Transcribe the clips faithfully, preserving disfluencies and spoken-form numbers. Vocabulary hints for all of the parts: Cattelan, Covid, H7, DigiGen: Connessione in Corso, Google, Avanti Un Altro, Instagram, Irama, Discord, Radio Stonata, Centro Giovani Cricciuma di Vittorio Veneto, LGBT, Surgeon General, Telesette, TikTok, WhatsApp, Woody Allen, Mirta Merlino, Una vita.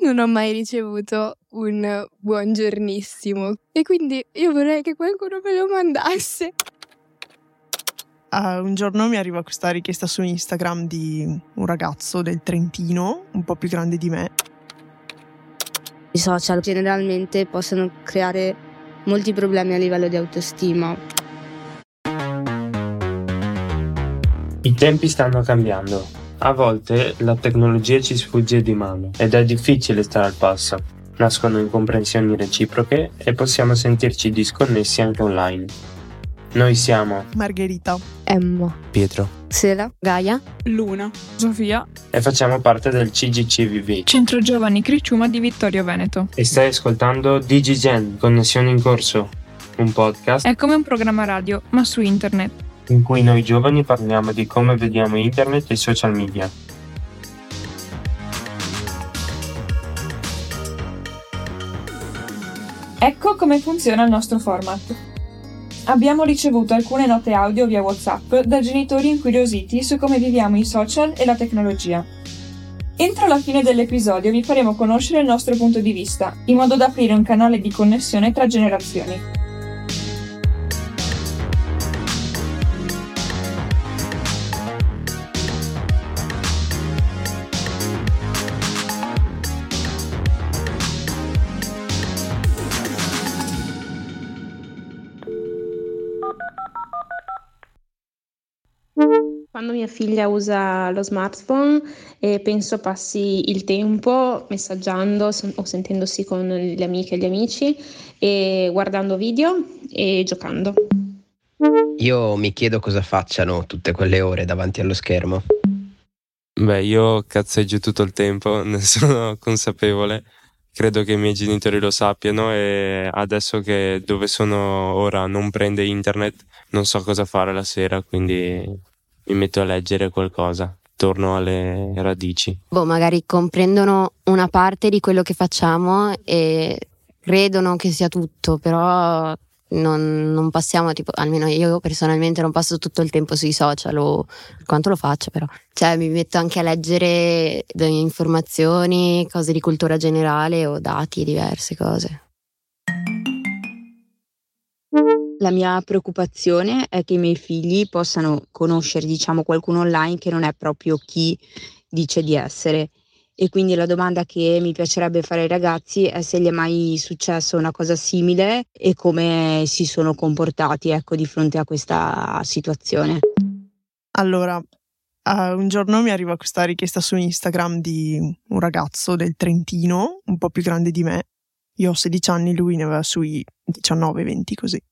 non ho mai ricevuto un buongiornissimo e quindi io vorrei che qualcuno me lo mandasse. Uh, un giorno mi arriva questa richiesta su Instagram di un ragazzo del Trentino, un po' più grande di me. I social generalmente possono creare molti problemi a livello di autostima. I tempi stanno cambiando. A volte la tecnologia ci sfugge di mano ed è difficile stare al passo. Nascono incomprensioni reciproche e possiamo sentirci disconnessi anche online. Noi siamo Margherita, Emma, Pietro, Sela, Gaia, Luna, Sofia e facciamo parte del C G C V V, Centro Giovani Cricciuma di Vittorio Veneto. E stai ascoltando DigiGen: Connessione in Corso, un podcast. È come un programma radio, ma su internet, in cui noi giovani parliamo di come vediamo internet e social media. Ecco come funziona il nostro format. Abbiamo ricevuto alcune note audio via WhatsApp da genitori incuriositi su come viviamo i social e la tecnologia. Entro la fine dell'episodio vi faremo conoscere il nostro punto di vista, in modo da aprire un canale di connessione tra generazioni. Quando mia figlia usa lo smartphone eh, penso passi il tempo messaggiando o sentendosi con le amiche e gli amici, e guardando video e giocando. Io mi chiedo cosa facciano tutte quelle ore davanti allo schermo. Beh, io cazzeggio tutto il tempo, ne sono consapevole. Credo che i miei genitori lo sappiano e adesso che dove sono ora non prende internet, non so cosa fare la sera, quindi mi metto a leggere qualcosa, torno alle radici. Boh, magari comprendono una parte di quello che facciamo e credono che sia tutto, però non, non passiamo, tipo, almeno io personalmente non passo tutto il tempo sui social, o quanto lo faccio però. Cioè mi metto anche a leggere informazioni, cose di cultura generale o dati, diverse cose. La mia preoccupazione è che i miei figli possano conoscere, diciamo, qualcuno online che non è proprio chi dice di essere, e quindi la domanda che mi piacerebbe fare ai ragazzi è se gli è mai successo una cosa simile e come si sono comportati, ecco, di fronte a questa situazione. Allora, uh, un giorno mi arriva questa richiesta su Instagram di un ragazzo del Trentino, un po' più grande di me. Io ho sedici anni, lui ne aveva sui diciannove venti così.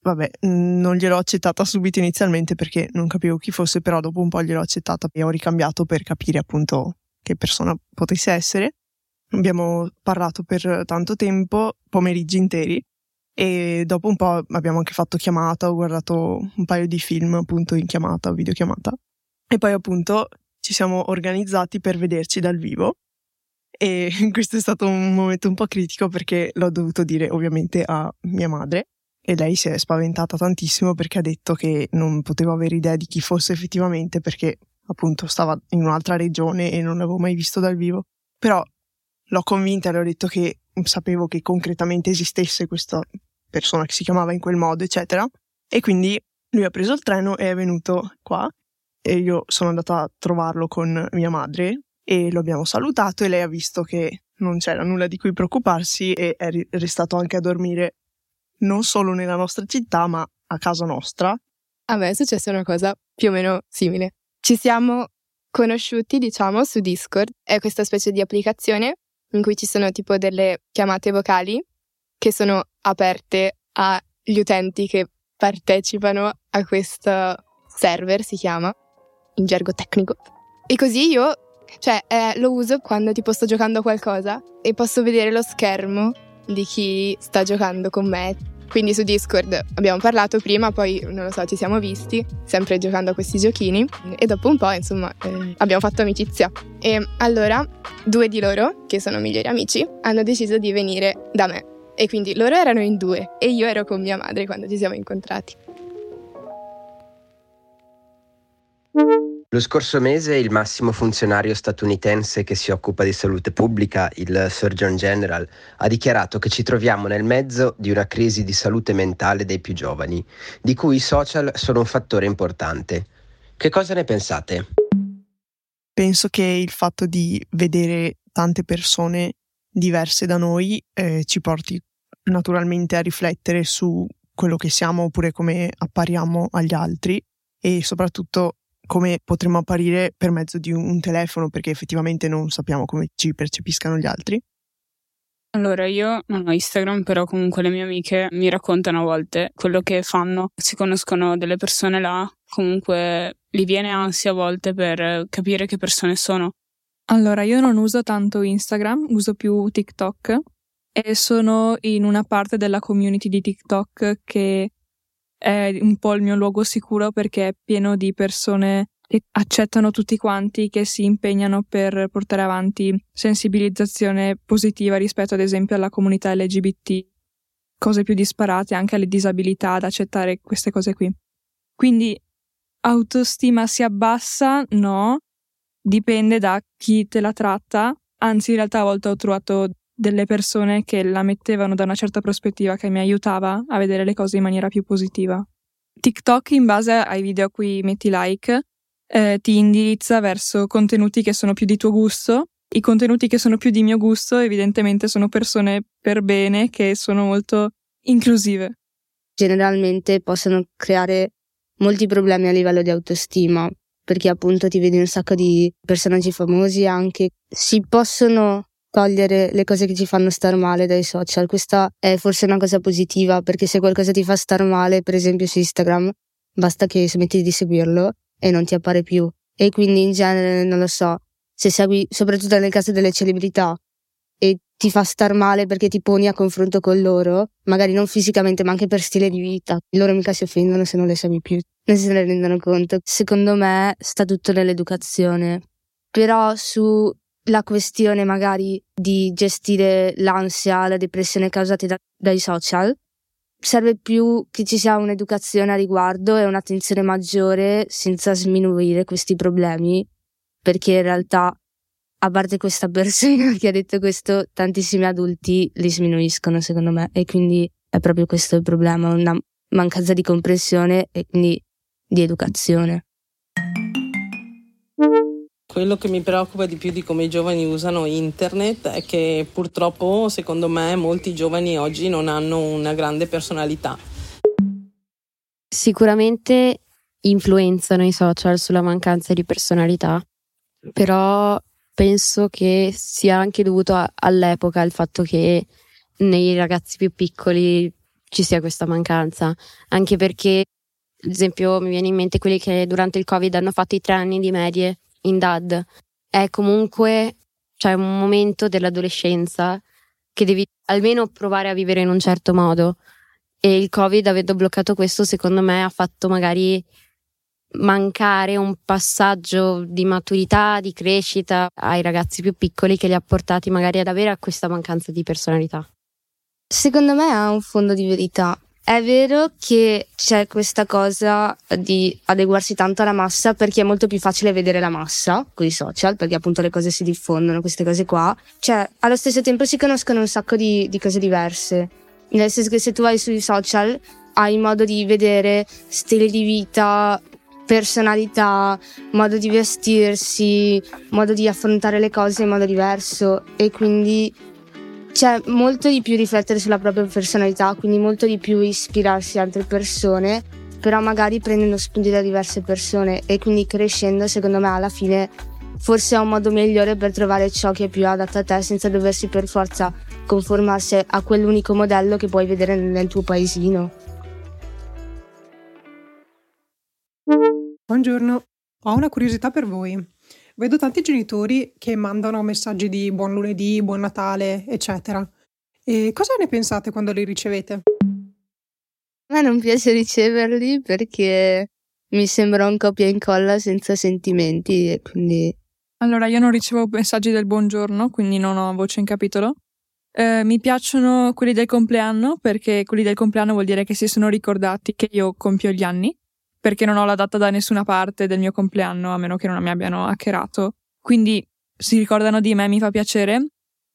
Vabbè, non gliel'ho accettata subito inizialmente perché non capivo chi fosse, però dopo un po' gliel'ho accettata e ho ricambiato per capire appunto che persona potesse essere. Abbiamo parlato per tanto tempo, pomeriggi interi, e dopo un po' abbiamo anche fatto chiamata, ho guardato un paio di film appunto in chiamata, videochiamata, e poi appunto ci siamo organizzati per vederci dal vivo. E questo è stato un momento un po' critico perché l'ho dovuto dire ovviamente a mia madre. E lei si è spaventata tantissimo perché ha detto che non potevo avere idea di chi fosse effettivamente perché appunto stava in un'altra regione e non l'avevo mai visto dal vivo. Però l'ho convinta e le ho detto che sapevo che concretamente esistesse questa persona che si chiamava in quel modo, eccetera. E quindi lui ha preso il treno e è venuto qua e io sono andata a trovarlo con mia madre e lo abbiamo salutato e lei ha visto che non c'era nulla di cui preoccuparsi e è restato anche a dormire non solo nella nostra città, ma a casa nostra. A me è successa una cosa più o meno simile. Ci siamo conosciuti, diciamo, su Discord. È questa specie di applicazione in cui ci sono tipo delle chiamate vocali che sono aperte agli utenti che partecipano a questo server, si chiama, in gergo tecnico. E così io, cioè, eh, lo uso quando tipo sto giocando a qualcosa e posso vedere lo schermo di chi sta giocando con me. Quindi su Discord abbiamo parlato prima, poi non lo so, ci siamo visti sempre giocando a questi giochini e dopo un po' insomma eh, abbiamo fatto amicizia. E allora due di loro, che sono migliori amici, hanno deciso di venire da me e quindi loro erano in due e io ero con mia madre quando ci siamo incontrati. Lo scorso mese il massimo funzionario statunitense che si occupa di salute pubblica, il Surgeon General, ha dichiarato che ci troviamo nel mezzo di una crisi di salute mentale dei più giovani, di cui i social sono un fattore importante. Che cosa ne pensate? Penso che il fatto di vedere tante persone diverse da noi eh, ci porti naturalmente a riflettere su quello che siamo oppure come appariamo agli altri e soprattutto come potremmo apparire per mezzo di un telefono, perché effettivamente non sappiamo come ci percepiscano gli altri. Allora, io non ho Instagram, però comunque le mie amiche mi raccontano a volte quello che fanno. Si conoscono delle persone là, comunque gli viene ansia a volte per capire che persone sono. Allora, io non uso tanto Instagram, uso più TikTok e sono in una parte della community di TikTok che è un po' il mio luogo sicuro perché è pieno di persone che accettano tutti quanti, che si impegnano per portare avanti sensibilizzazione positiva rispetto ad esempio alla comunità L G B T, cose più disparate, anche alle disabilità, ad accettare queste cose qui. Quindi autostima si abbassa? No, dipende da chi te la tratta, anzi in realtà a volte ho trovato delle persone che la mettevano da una certa prospettiva che mi aiutava a vedere le cose in maniera più positiva. TikTok, in base ai video a cui metti like, eh, ti indirizza verso contenuti che sono più di tuo gusto. I contenuti che sono più di mio gusto evidentemente sono persone per bene che sono molto inclusive. Generalmente possono creare molti problemi a livello di autostima, perché appunto ti vedi un sacco di personaggi famosi anche. Si possono togliere le cose che ci fanno star male dai social. Questa è forse una cosa positiva, perché se qualcosa ti fa star male, per esempio su Instagram, basta che smetti di seguirlo e non ti appare più. E quindi in genere, non lo so, se segui, soprattutto nel caso delle celebrità, e ti fa star male perché ti poni a confronto con loro, magari non fisicamente ma anche per stile di vita, loro mica si offendono se non le segui più, non se ne rendono conto. Secondo me sta tutto nell'educazione, però su la questione magari di gestire l'ansia, la depressione causate da, dai social, serve più che ci sia un'educazione a riguardo e un'attenzione maggiore senza sminuire questi problemi, perché in realtà, a parte questa persona che ha detto questo, tantissimi adulti li sminuiscono secondo me, e quindi è proprio questo il problema, una mancanza di comprensione e quindi di educazione. Quello che mi preoccupa di più di come i giovani usano internet è che purtroppo, secondo me, molti giovani oggi non hanno una grande personalità. Sicuramente influenzano i social sulla mancanza di personalità, però penso che sia anche dovuto a, all'epoca al fatto che nei ragazzi più piccoli ci sia questa mancanza, anche perché, ad esempio, mi viene in mente quelli che durante il Covid hanno fatto i tre anni di medie in D A D. È comunque cioè un momento dell'adolescenza che devi almeno provare a vivere in un certo modo, e il Covid, avendo bloccato questo, secondo me ha fatto magari mancare un passaggio di maturità, di crescita ai ragazzi più piccoli, che li ha portati magari ad avere questa mancanza di personalità. Secondo me ha un fondo di verità. È vero che c'è questa cosa di adeguarsi tanto alla massa, perché è molto più facile vedere la massa con i social, perché appunto le cose si diffondono, queste cose qua. Cioè, allo stesso tempo si conoscono un sacco di, di cose diverse. Nel senso che se tu vai sui social hai modo di vedere stili di vita, personalità, modo di vestirsi, modo di affrontare le cose in modo diverso, e quindi c'è molto di più riflettere sulla propria personalità, quindi molto di più ispirarsi a altre persone, però magari prendendo spunti da diverse persone, e quindi crescendo, secondo me, alla fine forse è un modo migliore per trovare ciò che è più adatto a te, senza doversi per forza conformarsi a quell'unico modello che puoi vedere nel tuo paesino. Buongiorno, ho una curiosità per voi. Vedo tanti genitori che mandano messaggi di buon lunedì, buon Natale, eccetera. E cosa ne pensate quando li ricevete? A me non piace riceverli perché mi sembra un copia e incolla senza sentimenti, e quindi... Allora, io non ricevo messaggi del buongiorno, quindi non ho voce in capitolo. Eh, mi piacciono quelli del compleanno, perché quelli del compleanno vuol dire che si sono ricordati che io compio gli anni. perché non ho la data da nessuna parte del mio compleanno, a meno che non mi abbiano hackerato. Quindi si ricordano di me, mi fa piacere.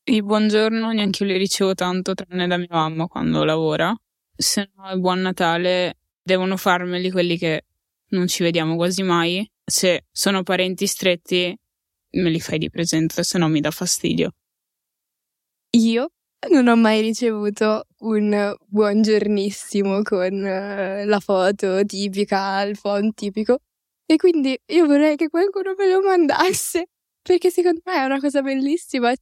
Il buongiorno neanche io li ricevo tanto, tranne da mia mamma quando lavora. Se no il buon Natale devono farmeli quelli che non ci vediamo quasi mai. Se sono parenti stretti me li fai di presente, se no mi dà fastidio. Io non ho mai ricevuto un buongiornissimo con la foto tipica, il font tipico, e quindi io vorrei che qualcuno me lo mandasse, perché secondo me è una cosa bellissima.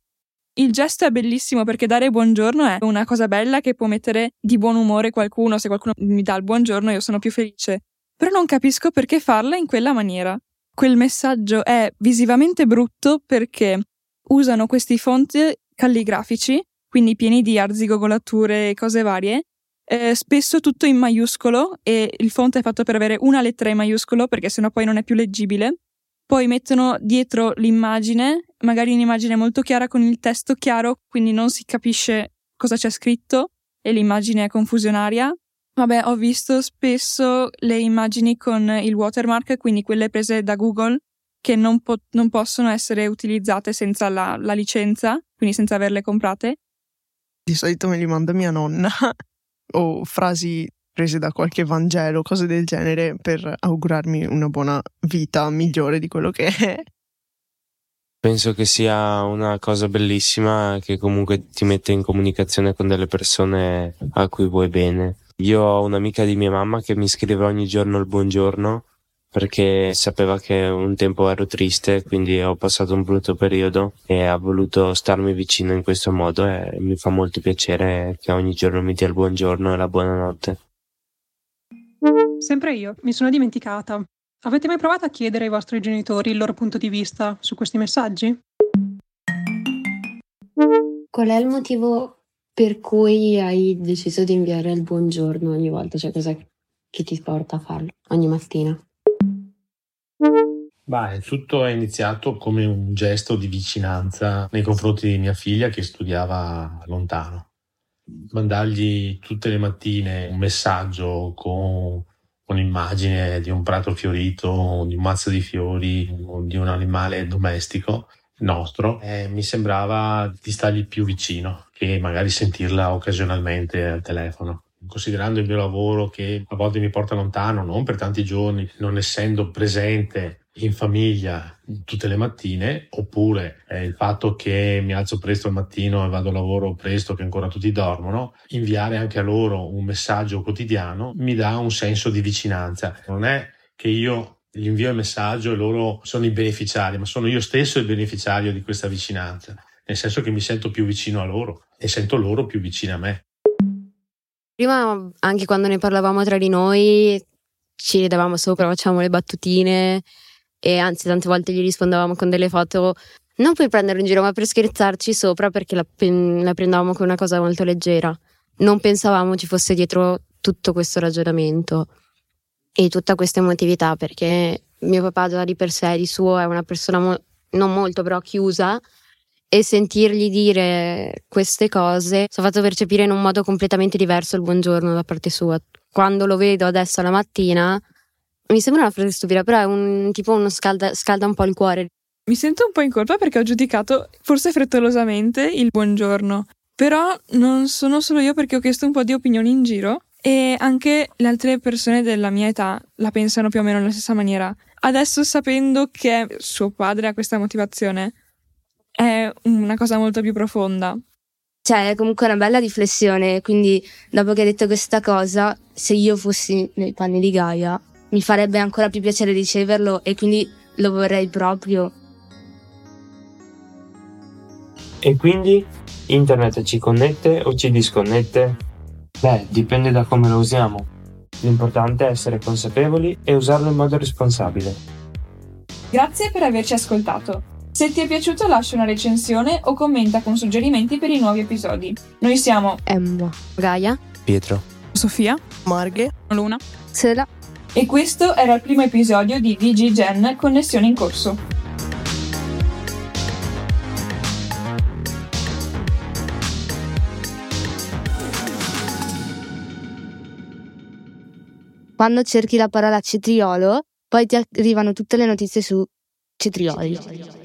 Il gesto è bellissimo, perché dare buongiorno è una cosa bella che può mettere di buon umore qualcuno. Se qualcuno mi dà il buongiorno io sono più felice, però non capisco perché farla in quella maniera. Quel messaggio è visivamente brutto perché usano questi font calligrafici, quindi pieni di arzigogolature e cose varie, eh, spesso tutto in maiuscolo, e il font è fatto per avere una lettera in maiuscolo perché sennò poi non è più leggibile. Poi mettono dietro l'immagine, magari un'immagine molto chiara con il testo chiaro, quindi non si capisce cosa c'è scritto e l'immagine è confusionaria. Vabbè, ho visto spesso le immagini con il watermark, quindi quelle prese da Google, che non, po- non possono essere utilizzate senza la, la licenza, quindi senza averle comprate. Di solito me li manda mia nonna, o frasi prese da qualche Vangelo, cose del genere, per augurarmi una buona vita, migliore di quello che è. Penso che sia una cosa bellissima, che comunque ti mette in comunicazione con delle persone a cui vuoi bene. Io ho un'amica di mia mamma che mi scrive ogni giorno il buongiorno, perché sapeva che un tempo ero triste, quindi ho passato un brutto periodo e ha voluto starmi vicino in questo modo, e mi fa molto piacere che ogni giorno mi dia il buongiorno e la buonanotte. Sempre io, mi sono dimenticata. Avete mai provato a chiedere ai vostri genitori il loro punto di vista su questi messaggi? Qual è il motivo per cui hai deciso di inviare il buongiorno ogni volta? Cioè, cosa che ti porta a farlo ogni mattina? Beh, tutto è iniziato come un gesto di vicinanza nei confronti di mia figlia che studiava lontano. Mandargli tutte le mattine un messaggio con un'immagine di un prato fiorito, di un mazzo di fiori, di un animale domestico nostro, eh, mi sembrava di stargli più vicino che magari sentirla occasionalmente al telefono. Considerando il mio lavoro, che a volte mi porta lontano, non per tanti giorni, non essendo presente in famiglia tutte le mattine, oppure eh, il fatto che mi alzo presto al mattino e vado a lavoro presto, che ancora tutti dormono, inviare anche a loro un messaggio quotidiano mi dà un senso di vicinanza. Non è che io gli invio il messaggio e loro sono i beneficiari, ma sono io stesso il beneficiario di questa vicinanza, nel senso che mi sento più vicino a loro e sento loro più vicini a me. Prima, anche quando ne parlavamo tra di noi, ci ridavamo sopra, facciamo le battutine, e anzi tante volte gli rispondevamo con delle foto non per prendere in giro ma per scherzarci sopra, perché la, pen- la prendavamo come una cosa molto leggera. Non pensavamo ci fosse dietro tutto questo ragionamento e tutta questa emotività, perché mio papà già di per sé di suo è una persona mo- non molto però chiusa, e sentirgli dire queste cose ci ha fatto percepire in un modo completamente diverso il buongiorno da parte sua. Quando lo vedo adesso alla mattina mi sembra una frase stupida, però è un tipo uno scalda, scalda un po' il cuore. Mi sento un po' in colpa perché ho giudicato forse frettolosamente il buongiorno, però non sono solo io, perché ho chiesto un po' di opinioni in giro e anche le altre persone della mia età la pensano più o meno nella stessa maniera. Adesso, sapendo che suo padre ha questa motivazione, è una cosa molto più profonda. Cioè, è comunque una bella riflessione, quindi dopo che hai detto questa cosa, se io fossi nei panni di Gaia mi farebbe ancora più piacere riceverlo e quindi lo vorrei proprio. E quindi internet ci connette o ci disconnette? Beh, dipende da come lo usiamo. L'importante è essere consapevoli e usarlo in modo responsabile. Grazie per averci ascoltato. Se ti è piaciuto lascia una recensione o commenta con suggerimenti per i nuovi episodi. Noi siamo Emma, Gaia, Pietro, Sofia, Marghe, Luna, Sela. E questo era il primo episodio di DigiGen: Connessione in Corso. quando cerchi la parola cetriolo, poi ti arrivano tutte le notizie su cetrioli. Cetrioli.